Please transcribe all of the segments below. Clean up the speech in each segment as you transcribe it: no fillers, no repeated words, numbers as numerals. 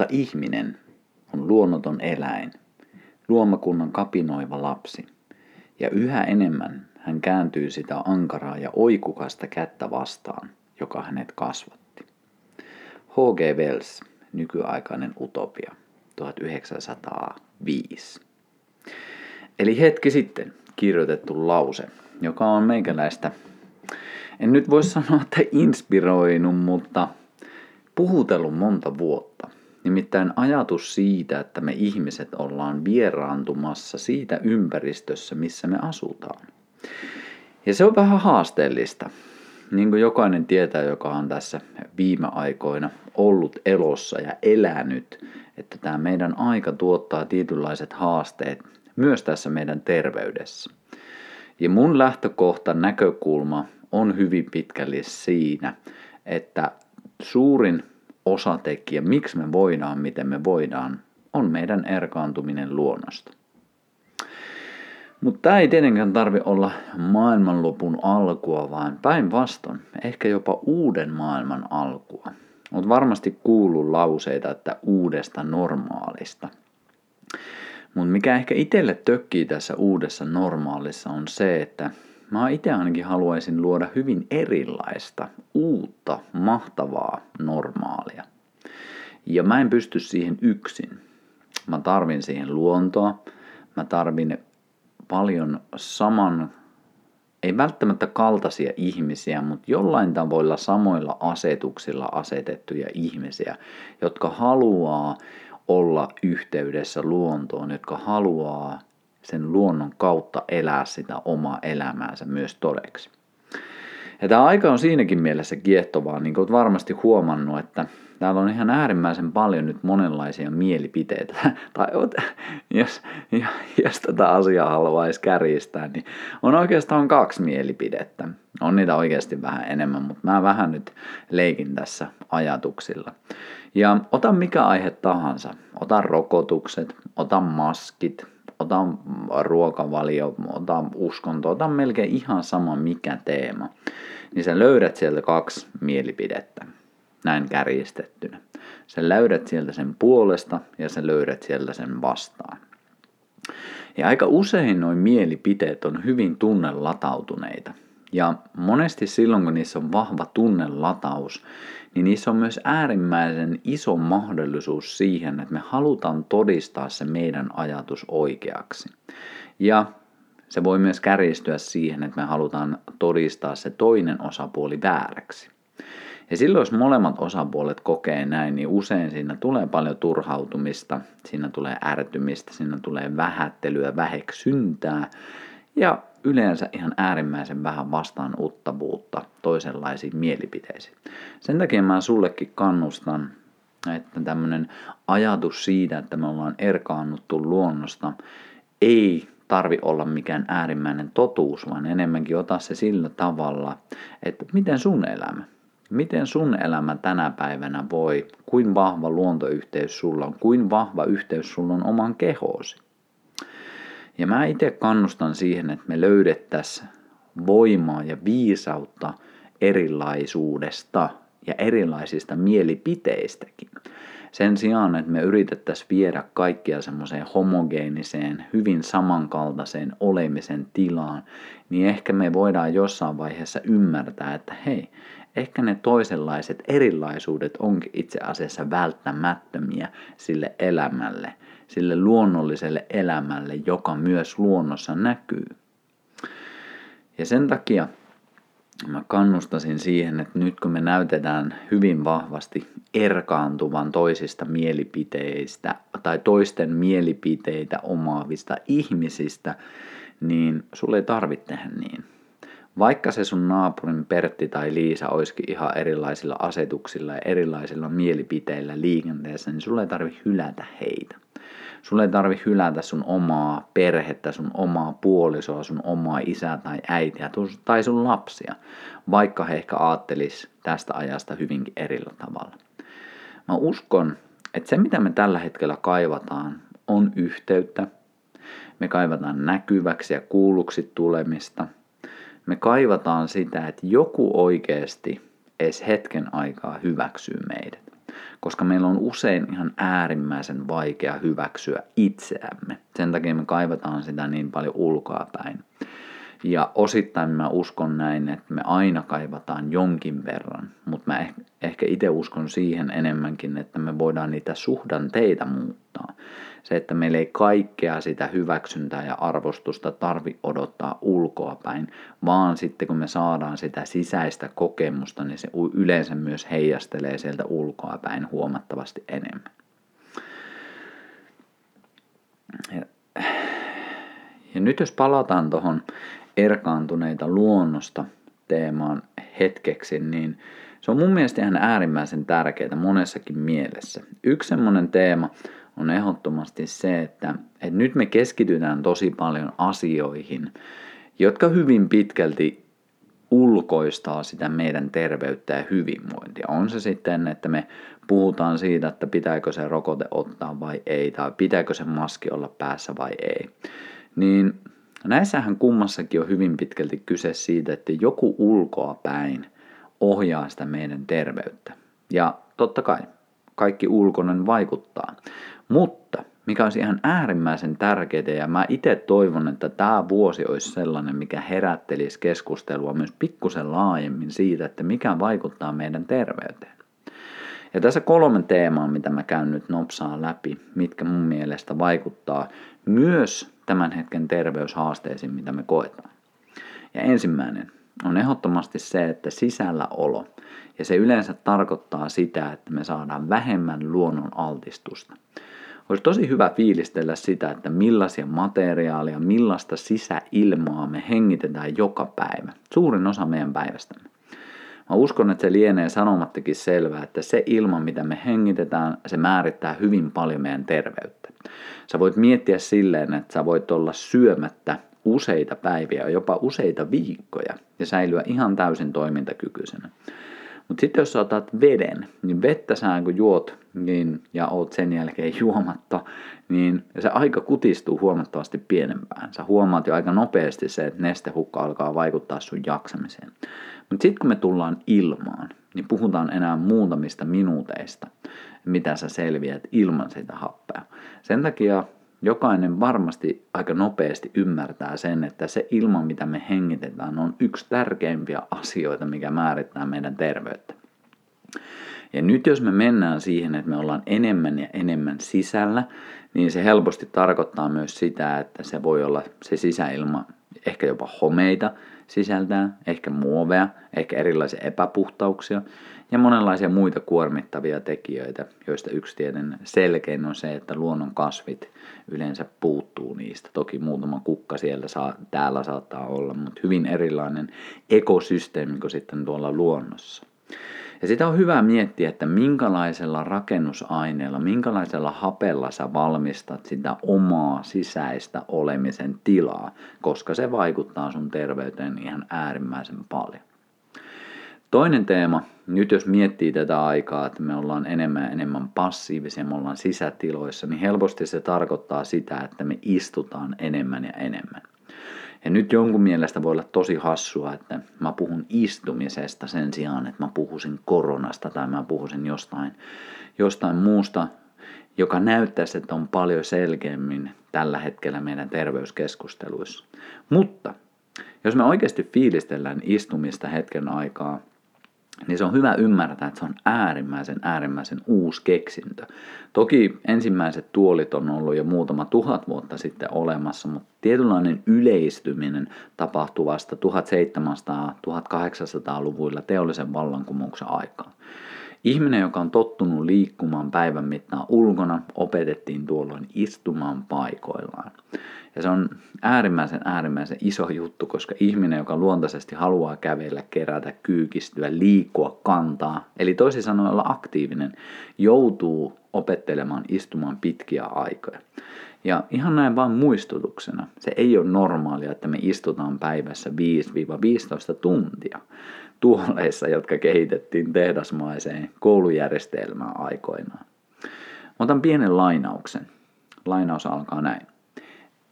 Mutta ihminen on luonnoton eläin, luomakunnan kapinoiva lapsi, ja yhä enemmän hän kääntyy sitä ankaraa ja oikukasta kättä vastaan, joka hänet kasvatti. H.G. Wells, Nykyaikainen utopia, 1905. Eli hetki sitten kirjoitettu lause, joka on meikäläistä, en nyt voi sanoa, että inspiroinut, mutta puhutellut monta vuotta. Nimittäin ajatus siitä, että me ihmiset ollaan vieraantumassa siitä ympäristössä, missä me asutaan. Ja se on vähän haasteellista. Niin kuin jokainen tietää, joka on tässä viime aikoina ollut elossa ja elänyt, että tämä meidän aika tuottaa tietynlaiset haasteet myös tässä meidän terveydessä. Ja mun lähtökohta, näkökulma on hyvin pitkälle siinä, että suurin osatekijä, miksi me voidaan, miten me voidaan, on meidän erkaantuminen luonnosta. Mutta tämä ei tietenkään tarvi olla maailmanlopun alkua, vaan päinvastoin, ehkä jopa uuden maailman alkua. Olet varmasti kuullut lauseita, että uudesta normaalista. Mutta mikä ehkä itselle tökkii tässä uudessa normaalissa on se, että mä itse ainakin haluaisin luoda hyvin erilaista, uutta, mahtavaa normaalia. Ja mä en pysty siihen yksin. Mä tarvin siihen luontoa. Mä tarvin paljon saman, ei välttämättä kaltaisia ihmisiä, mutta jollain tavoilla samoilla asetuksilla asetettuja ihmisiä, jotka haluaa olla yhteydessä luontoon, jotka haluaa sen luonnon kautta elää sitä omaa elämäänsä myös todeksi. Ja tämä aika on siinäkin mielessä kiehtovaa, niin kuin olet varmasti huomannut, että täällä on ihan äärimmäisen paljon nyt monenlaisia mielipiteitä. Tai jos tätä asiaa haluaisi kärjistää, niin on oikeastaan kaksi mielipidettä. On niitä oikeasti vähän enemmän, mutta mä vähän nyt leikin tässä ajatuksilla. Ja ota mikä aihe tahansa. Ota rokotukset, ota maskit, ota ruokavalio, ota uskonto, ota melkein ihan sama mikä teema. Niin sä löydät sieltä kaksi mielipidettä, näin kärjistettynä. Sä löydät sieltä sen puolesta ja sä löydät sieltä sen vastaan. Ja aika usein nuo mielipiteet on hyvin tunnelatautuneita. Ja monesti silloin, kun niissä on vahva tunnelataus, niin niissä on myös äärimmäisen iso mahdollisuus siihen, että me halutaan todistaa se meidän ajatus oikeaksi. Ja se voi myös kärjistyä siihen, että me halutaan todistaa se toinen osapuoli vääräksi. Ja silloin, jos molemmat osapuolet kokee näin, niin usein siinä tulee paljon turhautumista, siinä tulee ärtymistä, siinä tulee vähättelyä, väheksyntää ja yleensä ihan äärimmäisen vähän vastaanottavuutta toisenlaisiin mielipiteisiin. Sen takia mä sullekin kannustan, että tämmöinen ajatus siitä, että me ollaan erkaannuttu luonnosta, ei tarvi olla mikään äärimmäinen totuus, vaan enemmänkin ota se sillä tavalla, että miten sun elämä tänä päivänä voi, kuin vahva luontoyhteys sulla on, kuin vahva yhteys sulla on omaan kehoosi. Ja mä itse kannustan siihen, että me löydettäisiin voimaa ja viisautta erilaisuudesta ja erilaisista mielipiteistäkin. Sen sijaan, että me yritettäisiin viedä kaikkia semmoiseen homogeeniseen, hyvin samankaltaiseen olemisen tilaan, niin ehkä me voidaan jossain vaiheessa ymmärtää, että hei, ehkä ne toisenlaiset erilaisuudet onkin itse asiassa välttämättömiä sille elämälle, sille luonnolliselle elämälle, joka myös luonnossa näkyy. Ja sen takia mä kannustasin siihen, että nyt kun me näytetään hyvin vahvasti erkaantuvan toisista mielipiteistä tai toisten mielipiteitä omaavista ihmisistä, niin sulle ei tarvitse tehdä niin. Vaikka se sun naapurin Pertti tai Liisa olisikin ihan erilaisilla asetuksilla ja erilaisilla mielipiteillä liikenteessä, niin sulle ei tarvitse hylätä heitä. Sulle ei tarvitse hylätä sun omaa perhettä, sun omaa puolisoa, sun omaa isää tai äitiä tai sun lapsia, vaikka he ehkä ajattelisi tästä ajasta hyvinkin erillä tavalla. Mä uskon, että se mitä me tällä hetkellä kaivataan on yhteyttä. Me kaivataan näkyväksi ja kuulluksi tulemista. Me kaivataan sitä, että joku oikeasti edes hetken aikaa hyväksyy meidät. koska meillä on usein ihan äärimmäisen vaikea hyväksyä itseämme. Sen takia me kaivataan sitä niin paljon ulkoapäin. Ja osittain mä uskon näin, että me aina kaivataan jonkin verran, mutta mä ehkä itse uskon siihen enemmänkin, että me voidaan niitä suhdanteita muuttaa. Se, että meillä ei kaikkea sitä hyväksyntää ja arvostusta tarvi odottaa ulkoapäin, vaan sitten kun me saadaan sitä sisäistä kokemusta, niin se yleensä myös heijastelee sieltä ulkoapäin huomattavasti enemmän. Ja nyt jos palataan tuohon erkaantuneita luonnosta teemaan hetkeksi, niin se on mun mielestä ihan äärimmäisen tärkeää monessakin mielessä. Yksi semmoinen teema on ehdottomasti se, että nyt me keskitytään tosi paljon asioihin, jotka hyvin pitkälti ulkoistaa sitä meidän terveyttä ja hyvinvointia. On se sitten, että me puhutaan siitä, että pitääkö se rokote ottaa vai ei, tai pitääkö se maski olla päässä vai ei. Niin näissähän kummassakin on hyvin pitkälti kyse siitä, että joku ulkoapäin ohjaa sitä meidän terveyttä. Ja totta kai kaikki ulkoinen vaikuttaa. Mutta mikä olisi ihan äärimmäisen tärkeää, ja mä itse toivon, että tämä vuosi olisi sellainen, mikä herättelisi keskustelua myös pikkusen laajemmin siitä, että mikä vaikuttaa meidän terveyteen. Ja tässä 3 teemaa, mitä mä käyn nyt nopsaa läpi, mitkä mun mielestä vaikuttaa myös tämän hetken terveyshaasteisiin, mitä me koetaan. Ja ensimmäinen on ehdottomasti se, että sisälläolo. Ja se yleensä tarkoittaa sitä, että me saadaan vähemmän luonnon altistusta. Olisi tosi hyvä fiilistellä sitä, että millaisia materiaaleja, millaista sisäilmaa me hengitetään joka päivä. Suurin osa meidän päivästämme. Mä uskon, että se lienee sanomattakin selvää, että se ilma, mitä me hengitetään, se määrittää hyvin paljon meidän terveyttä. Sä voit miettiä silleen, että sä voit olla syömättä useita päiviä, jopa useita viikkoja ja säilyä ihan täysin toimintakykyisenä. Mutta sitten jos sä otat veden, niin vettä sä kun juot niin, ja oot sen jälkeen juomatta, niin se aika kutistuu huomattavasti pienempään. Sä huomaat jo aika nopeasti se, että nestehukka alkaa vaikuttaa sun jaksamiseen. Mutta sitten kun me tullaan ilmaan, niin puhutaan enää muutamista minuuteista, mitä sä selviät ilman sitä happea. Sen takia jokainen varmasti aika nopeasti ymmärtää sen, että se ilma, mitä me hengitetään, on yksi tärkeimpiä asioita, mikä määrittää meidän terveyttä. Ja nyt jos me mennään siihen, että me ollaan enemmän ja enemmän sisällä, niin se helposti tarkoittaa myös sitä, että se voi olla se sisäilma ehkä jopa homeita sisältää, ehkä muovea, ehkä erilaisia epäpuhtauksia ja monenlaisia muita kuormittavia tekijöitä, joista yksi tieten selkein on se, että luonnon kasvit yleensä puuttuu niistä. Toki muutama kukka siellä täällä saattaa olla, mutta hyvin erilainen ekosysteemi kuin sitten tuolla luonnossa. Ja sitä on hyvä miettiä, että minkälaisella rakennusaineella, minkälaisella hapella sä valmistat sitä omaa sisäistä olemisen tilaa, koska se vaikuttaa sun terveyteen ihan äärimmäisen paljon. Toinen teema, nyt jos miettii tätä aikaa, että me ollaan enemmän ja enemmän passiivisia, me ollaan sisätiloissa, niin helposti se tarkoittaa sitä, että me istutaan enemmän ja enemmän. Ja nyt jonkun mielestä voi olla tosi hassua, että mä puhun istumisesta sen sijaan, että mä puhuisin koronasta tai mä puhuisin jostain muusta, joka näyttäisi, että on paljon selkeämmin tällä hetkellä meidän terveyskeskusteluissa. Mutta jos me oikeasti fiilistellään istumista hetken aikaa, niin se on hyvä ymmärtää, että se on äärimmäisen uusi keksintö. Toki ensimmäiset tuolit on ollut jo muutama 1000 vuotta sitten olemassa, mutta tietynlainen yleistyminen tapahtui vasta 1700-1800-luvuilla teollisen vallankumouksen aikaan. Ihminen, joka on tottunut liikkumaan päivän mittaan ulkona, opetettiin tuolloin istumaan paikoillaan. Ja se on äärimmäisen iso juttu, koska ihminen, joka luontaisesti haluaa kävellä, kerätä, kyykistyä, liikkua, kantaa, eli toisin sanoen olla aktiivinen, joutuu opettelemaan istumaan pitkiä aikoja. Ja ihan näin vaan muistutuksena, se ei ole normaalia, että me istutaan päivässä 5-15 tuntia tuoleissa, jotka kehitettiin tehdasmaiseen koulujärjestelmään aikoinaan. Otan pienen lainauksen. Lainaus alkaa näin.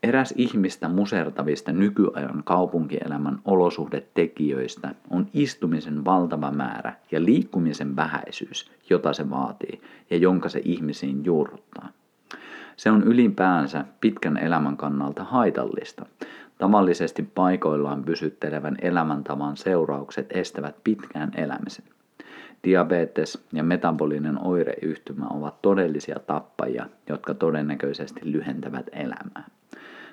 Eräs ihmistä musertavista nykyajan kaupunkielämän olosuhdetekijöistä on istumisen valtava määrä ja liikkumisen vähäisyys, jota se vaatii ja jonka se ihmisiin juurruttaa. Se on ylipäänsä pitkän elämän kannalta haitallista. Tavallisesti paikoillaan pysyttelevän elämäntavan seuraukset estävät pitkään elämisen. Diabetes ja metabolinen oireyhtymä ovat todellisia tappajia, jotka todennäköisesti lyhentävät elämää.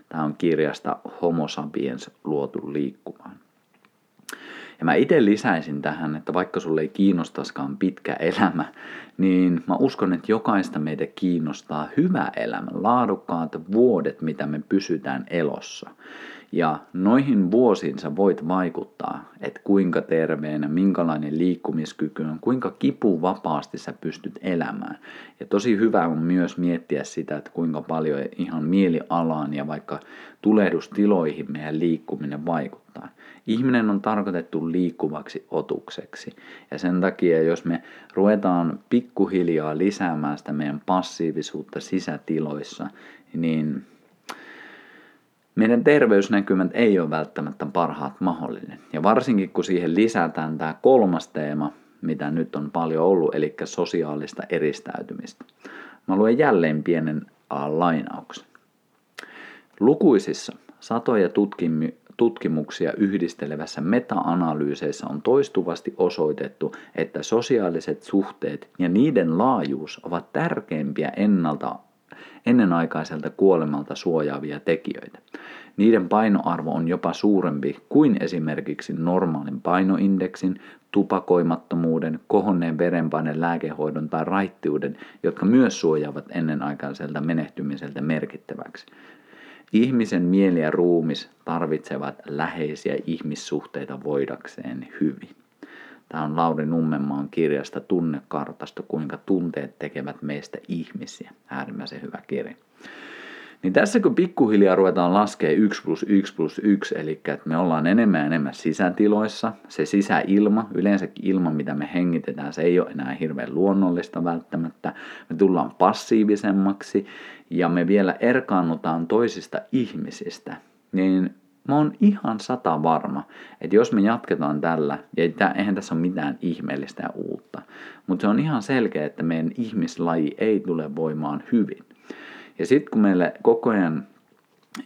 Tämä on kirjasta Homo sapiens, luotu liikkumaan. Ja mä itse lisäisin tähän, että vaikka sulle ei kiinnostaskaan pitkä elämä, niin mä uskon, että jokaista meitä kiinnostaa hyvä elämä, laadukkaat vuodet, mitä me pysytään elossa. Ja noihin vuosiin sä voit vaikuttaa, että kuinka terveenä, minkälainen liikkumiskyky on, kuinka kipuvapaasti sä pystyt elämään. Ja tosi hyvä on myös miettiä sitä, että kuinka paljon ihan mielialaan ja vaikka tulehdustiloihin meidän liikkuminen vaikuttaa. Ihminen on tarkoitettu liikkuvaksi otukseksi. Ja sen takia, jos me ruvetaan pikkuhiljaa lisäämään sitä meidän passiivisuutta sisätiloissa, niin meidän terveysnäkymät ei ole välttämättä parhaat mahdollinen. Ja varsinkin kun siihen lisätään tämä kolmas teema, mitä nyt on paljon ollut, eli sosiaalista eristäytymistä. Mä luen jälleen pienen lainauksen. Lukuisissa satoja tutkimuksia yhdistelevässä meta-analyyseissä on toistuvasti osoitettu, että sosiaaliset suhteet ja niiden laajuus ovat tärkeimpiä ennenaikaiselta kuolemalta suojaavia tekijöitä. Niiden painoarvo on jopa suurempi kuin esimerkiksi normaalin painoindeksin, tupakoimattomuuden, kohonneen verenpaineen lääkehoidon tai raittiuden, jotka myös suojaavat ennenaikaiselta menehtymiseltä merkittäväksi. Ihmisen mieli ja ruumis tarvitsevat läheisiä ihmissuhteita voidakseen hyvin. Tämä on Lauri Nummenmaan kirjasta Tunnekartasto, kuinka tunteet tekevät meistä ihmisiä. Äärimmäisen hyvä kirja. Niin tässä kun pikkuhiljaa ruvetaan laskemaan 1+1+1, eli että me ollaan enemmän ja enemmän sisätiloissa. Se sisäilma, yleensäkin ilma mitä me hengitetään, se ei ole enää hirveän luonnollista välttämättä. Me tullaan passiivisemmaksi ja me vielä erkaannutaan toisista ihmisistä. Niin mä oon ihan 100% varma, että jos me jatketaan tällä, ja eihän tässä ole mitään ihmeellistä ja uutta, mutta se on ihan selkeä, että meidän ihmislaji ei tule voimaan hyvin. Ja sitten kun meille koko ajan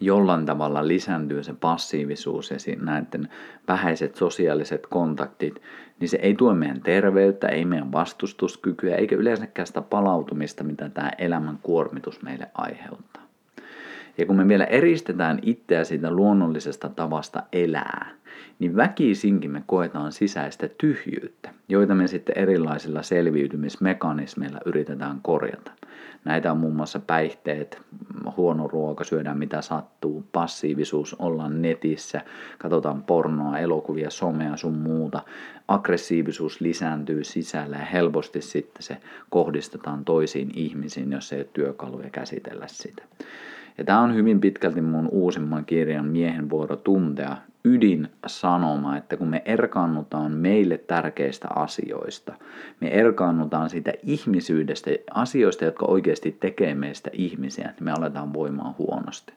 jollain tavalla lisääntyy se passiivisuus ja näiden vähäiset sosiaaliset kontaktit, niin se ei tue meidän terveyttä, ei meidän vastustuskykyä, eikä yleensäkään sitä palautumista, mitä tämä elämän kuormitus meille aiheuttaa. Ja kun me vielä eristetään itseä siitä luonnollisesta tavasta elää, niin väkisinkin me koetaan sisäistä tyhjyyttä, joita me sitten erilaisilla selviytymismekanismeilla yritetään korjata. Näitä on muun muassa päihteet, huono ruoka, syödään mitä sattuu, passiivisuus, ollaan netissä, katsotaan pornoa, elokuvia, somea, sun muuta. Aggressiivisuus lisääntyy sisällä ja helposti sitten se kohdistetaan toisiin ihmisiin, jos ei ole työkaluja käsitellä sitä. Ja tämä on hyvin pitkälti mun uusimman kirjan Miehen vuoro tuntea ydinsanoma, että kun me erkaannutaan meille tärkeistä asioista, me erkaannutaan siitä ihmisyydestä, asioista, jotka oikeasti tekee meistä ihmisiä, niin me aletaan voimaan huonosti.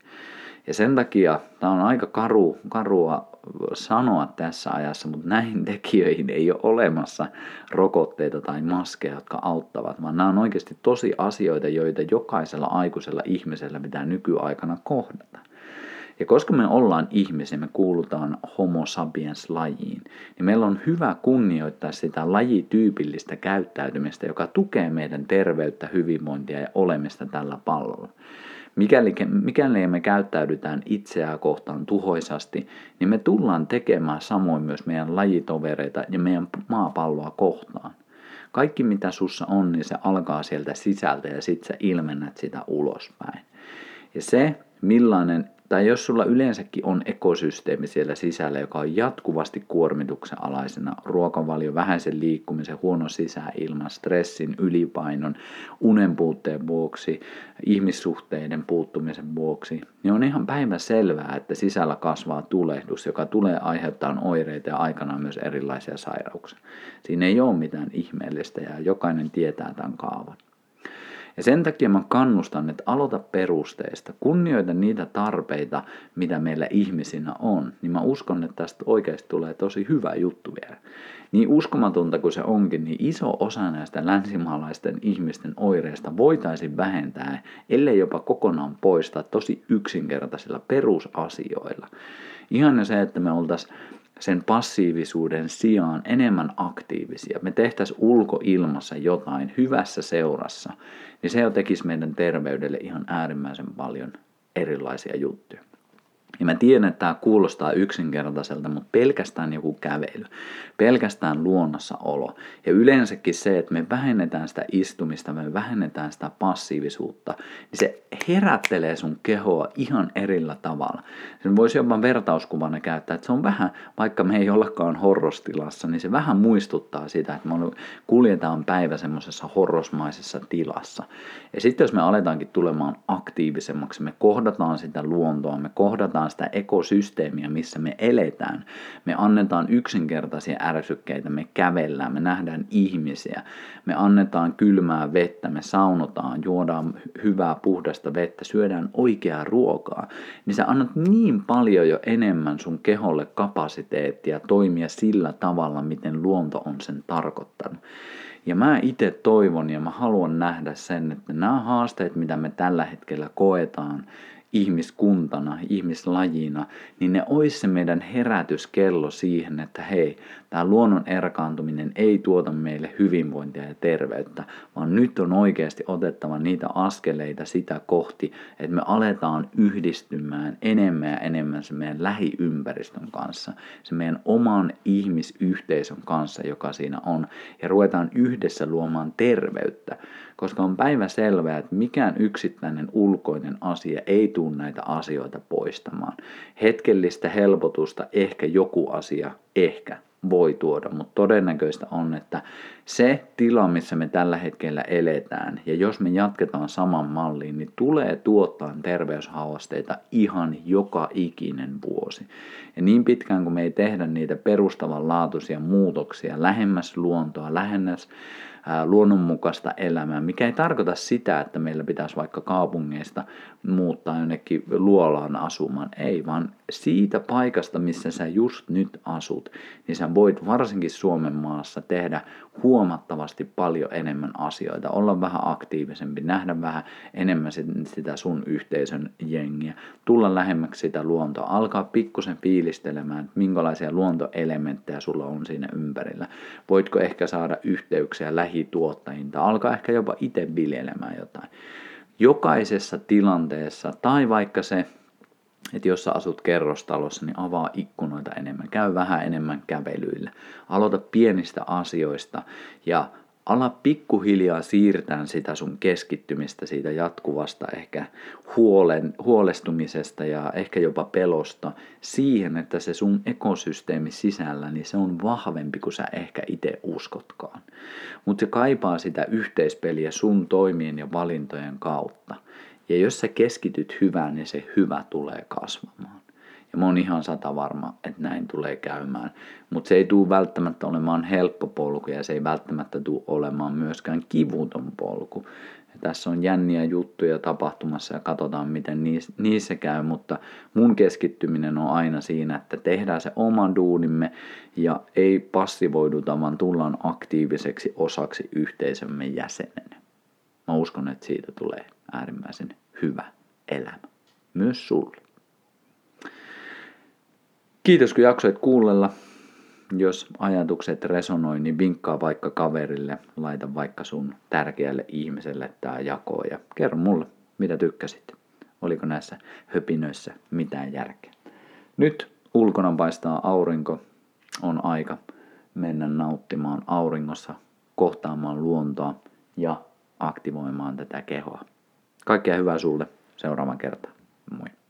Ja sen takia tämä on aika karua sanoa tässä ajassa, mutta näihin tekijöihin ei ole olemassa rokotteita tai maskeja, jotka auttavat, vaan nämä on oikeasti tosi asioita, joita jokaisella aikuisella ihmisellä pitää nykyaikana kohdata. Ja koska me ollaan ihmisiä, me kuulutaan Homo sapiens-lajiin, niin meillä on hyvä kunnioittaa sitä lajityypillistä käyttäytymistä, joka tukee meidän terveyttä, hyvinvointia ja olemista tällä pallolla. Mikäli me käyttäydytään itseään kohtaan tuhoisasti, niin me tullaan tekemään samoin myös meidän lajitovereita ja meidän maapalloa kohtaan. Kaikki mitä sussa on, niin se alkaa sieltä sisältä ja sit sä ilmennät sitä ulospäin. Ja se, millainen, tai jos sulla yleensäkin on ekosysteemi siellä sisällä, joka on jatkuvasti kuormituksen alaisena, ruokavalio, vähäisen liikkumisen, huono sisäilman, stressin, ylipainon, unen puutteen vuoksi, ihmissuhteiden puuttumisen vuoksi, niin on ihan päivänselvää, että sisällä kasvaa tulehdus, joka tulee aiheuttamaan oireita ja aikanaan myös erilaisia sairauksia. Siinä ei ole mitään ihmeellistä ja jokainen tietää tämän kaavan. Ja sen takia mä kannustan, että aloita perusteista, kunnioita niitä tarpeita, mitä meillä ihmisinä on. Niin mä uskon, että tästä oikeasti tulee tosi hyvä juttu vielä. Niin uskomatonta kuin se onkin, niin iso osa näistä länsimaalaisten ihmisten oireista voitaisiin vähentää, ellei jopa kokonaan poistaa tosi yksinkertaisilla perusasioilla. Ihan se, että me oltaisiin sen passiivisuuden sijaan enemmän aktiivisia. Me tehtäisiin ulkoilmassa jotain hyvässä seurassa, niin se jo tekisi meidän terveydelle ihan äärimmäisen paljon erilaisia juttuja. Ja mä tiedän, että tämä kuulostaa yksinkertaiselta, mutta pelkästään joku kävely, pelkästään luonnossa olo. Ja yleensäkin se, että me vähennetään sitä istumista, me vähennetään sitä passiivisuutta, niin se herättelee sun kehoa ihan erillä tavalla. Sen voisi jopa vertauskuvana käyttää, että se on vähän, vaikka me ei ollakaan horrostilassa, niin se vähän muistuttaa sitä, että me kuljetaan päivä semmoisessa horrosmaisessa tilassa. Ja sitten jos me aletaankin tulemaan aktiivisemmaksi, me kohdataan sitä luontoa, me kohdataan sitä ekosysteemiä, missä me eletään. Me annetaan yksinkertaisia ärsykkeitä, me kävellään, me nähdään ihmisiä, me annetaan kylmää vettä, me saunotaan, juodaan hyvää puhdasta vettä, syödään oikeaa ruokaa, niin sä annat niin paljon jo enemmän sun keholle kapasiteettia toimia sillä tavalla, miten luonto on sen tarkoittanut. Ja mä itse toivon ja mä haluan nähdä sen, että nämä haasteet, mitä me tällä hetkellä koetaan, ihmiskuntana, ihmislajina, niin ne olisi se meidän herätyskello siihen, että hei, tämä luonnon erkaantuminen ei tuota meille hyvinvointia ja terveyttä, vaan nyt on oikeasti otettava niitä askeleita sitä kohti, että me aletaan yhdistymään enemmän ja enemmän se meidän lähiympäristön kanssa, se meidän oman ihmisyhteisön kanssa, joka siinä on, ja ruvetaan yhdessä luomaan terveyttä, koska on päivänselvää, että mikään yksittäinen ulkoinen asia ei tule näitä asioita poistamaan. Hetkellistä helpotusta ehkä joku asia ehkä voi tuoda, mutta todennäköistä on, että se tila, missä me tällä hetkellä eletään, ja jos me jatketaan saman malliin, niin tulee tuottaa terveyshaasteita ihan joka ikinen vuosi. Ja niin pitkään kuin me ei tehdä niitä perustavanlaatuisia muutoksia lähemmäs luontoa, lähemmäs luonnonmukaista elämää, mikä ei tarkoita sitä, että meillä pitäisi vaikka kaupungeista muuttaa jonnekin luolaan asumaan, ei, vaan siitä paikasta, missä sä just nyt asut, niin sä voit varsinkin Suomen maassa tehdä huomattavasti paljon enemmän asioita, olla vähän aktiivisempi, nähdä vähän enemmän sitä sun yhteisön jengiä, tulla lähemmäksi sitä luontoa, alkaa pikkusen fiilistelemään, että minkälaisia luontoelementtejä sulla on siinä ympärillä, voitko ehkä saada yhteyksiä lähituottajiin tai alkaa ehkä jopa itse viljelemään jotain. Jokaisessa tilanteessa tai vaikka se, että jos sä asut kerrostalossa, niin avaa ikkunoita enemmän, käy vähän enemmän kävelyillä, aloita pienistä asioista ja ala pikkuhiljaa siirtää sitä sun keskittymistä siitä jatkuvasta ehkä huolestumisesta ja ehkä jopa pelosta siihen, että se sun ekosysteemi sisällä, niin se on vahvempi kuin sä ehkä itse uskotkaan. Mutta se kaipaa sitä yhteispeliä sun toimien ja valintojen kautta. Ja jos sä keskityt hyvään, niin se hyvä tulee kasvamaan. Ja mä oon ihan satavarma, että näin tulee käymään. Mutta se ei tule välttämättä olemaan helppo polku ja se ei välttämättä tule olemaan myöskään kivuton polku. Ja tässä on jänniä juttuja tapahtumassa ja katsotaan, miten niissä käy. Mutta mun keskittyminen on aina siinä, että tehdään se oma duunimme ja ei passivoiduta, vaan tullaan aktiiviseksi osaksi yhteisömme jäsenenä. Mä uskon, että siitä tulee äärimmäisen hyvä elämä. Myös sulle. Kiitos kun jaksoit kuunnella. Jos ajatukset resonoi, niin vinkkaa vaikka kaverille, laita vaikka sun tärkeälle ihmiselle tää jako ja kerro mulle, mitä tykkäsit. Oliko näissä höpinöissä mitään järkeä? Nyt ulkona paistaa aurinko, on aika mennä nauttimaan auringossa, kohtaamaan luontoa ja aktivoimaan tätä kehoa. Kaikkea hyvää sulle seuraavan kertaan. Moi.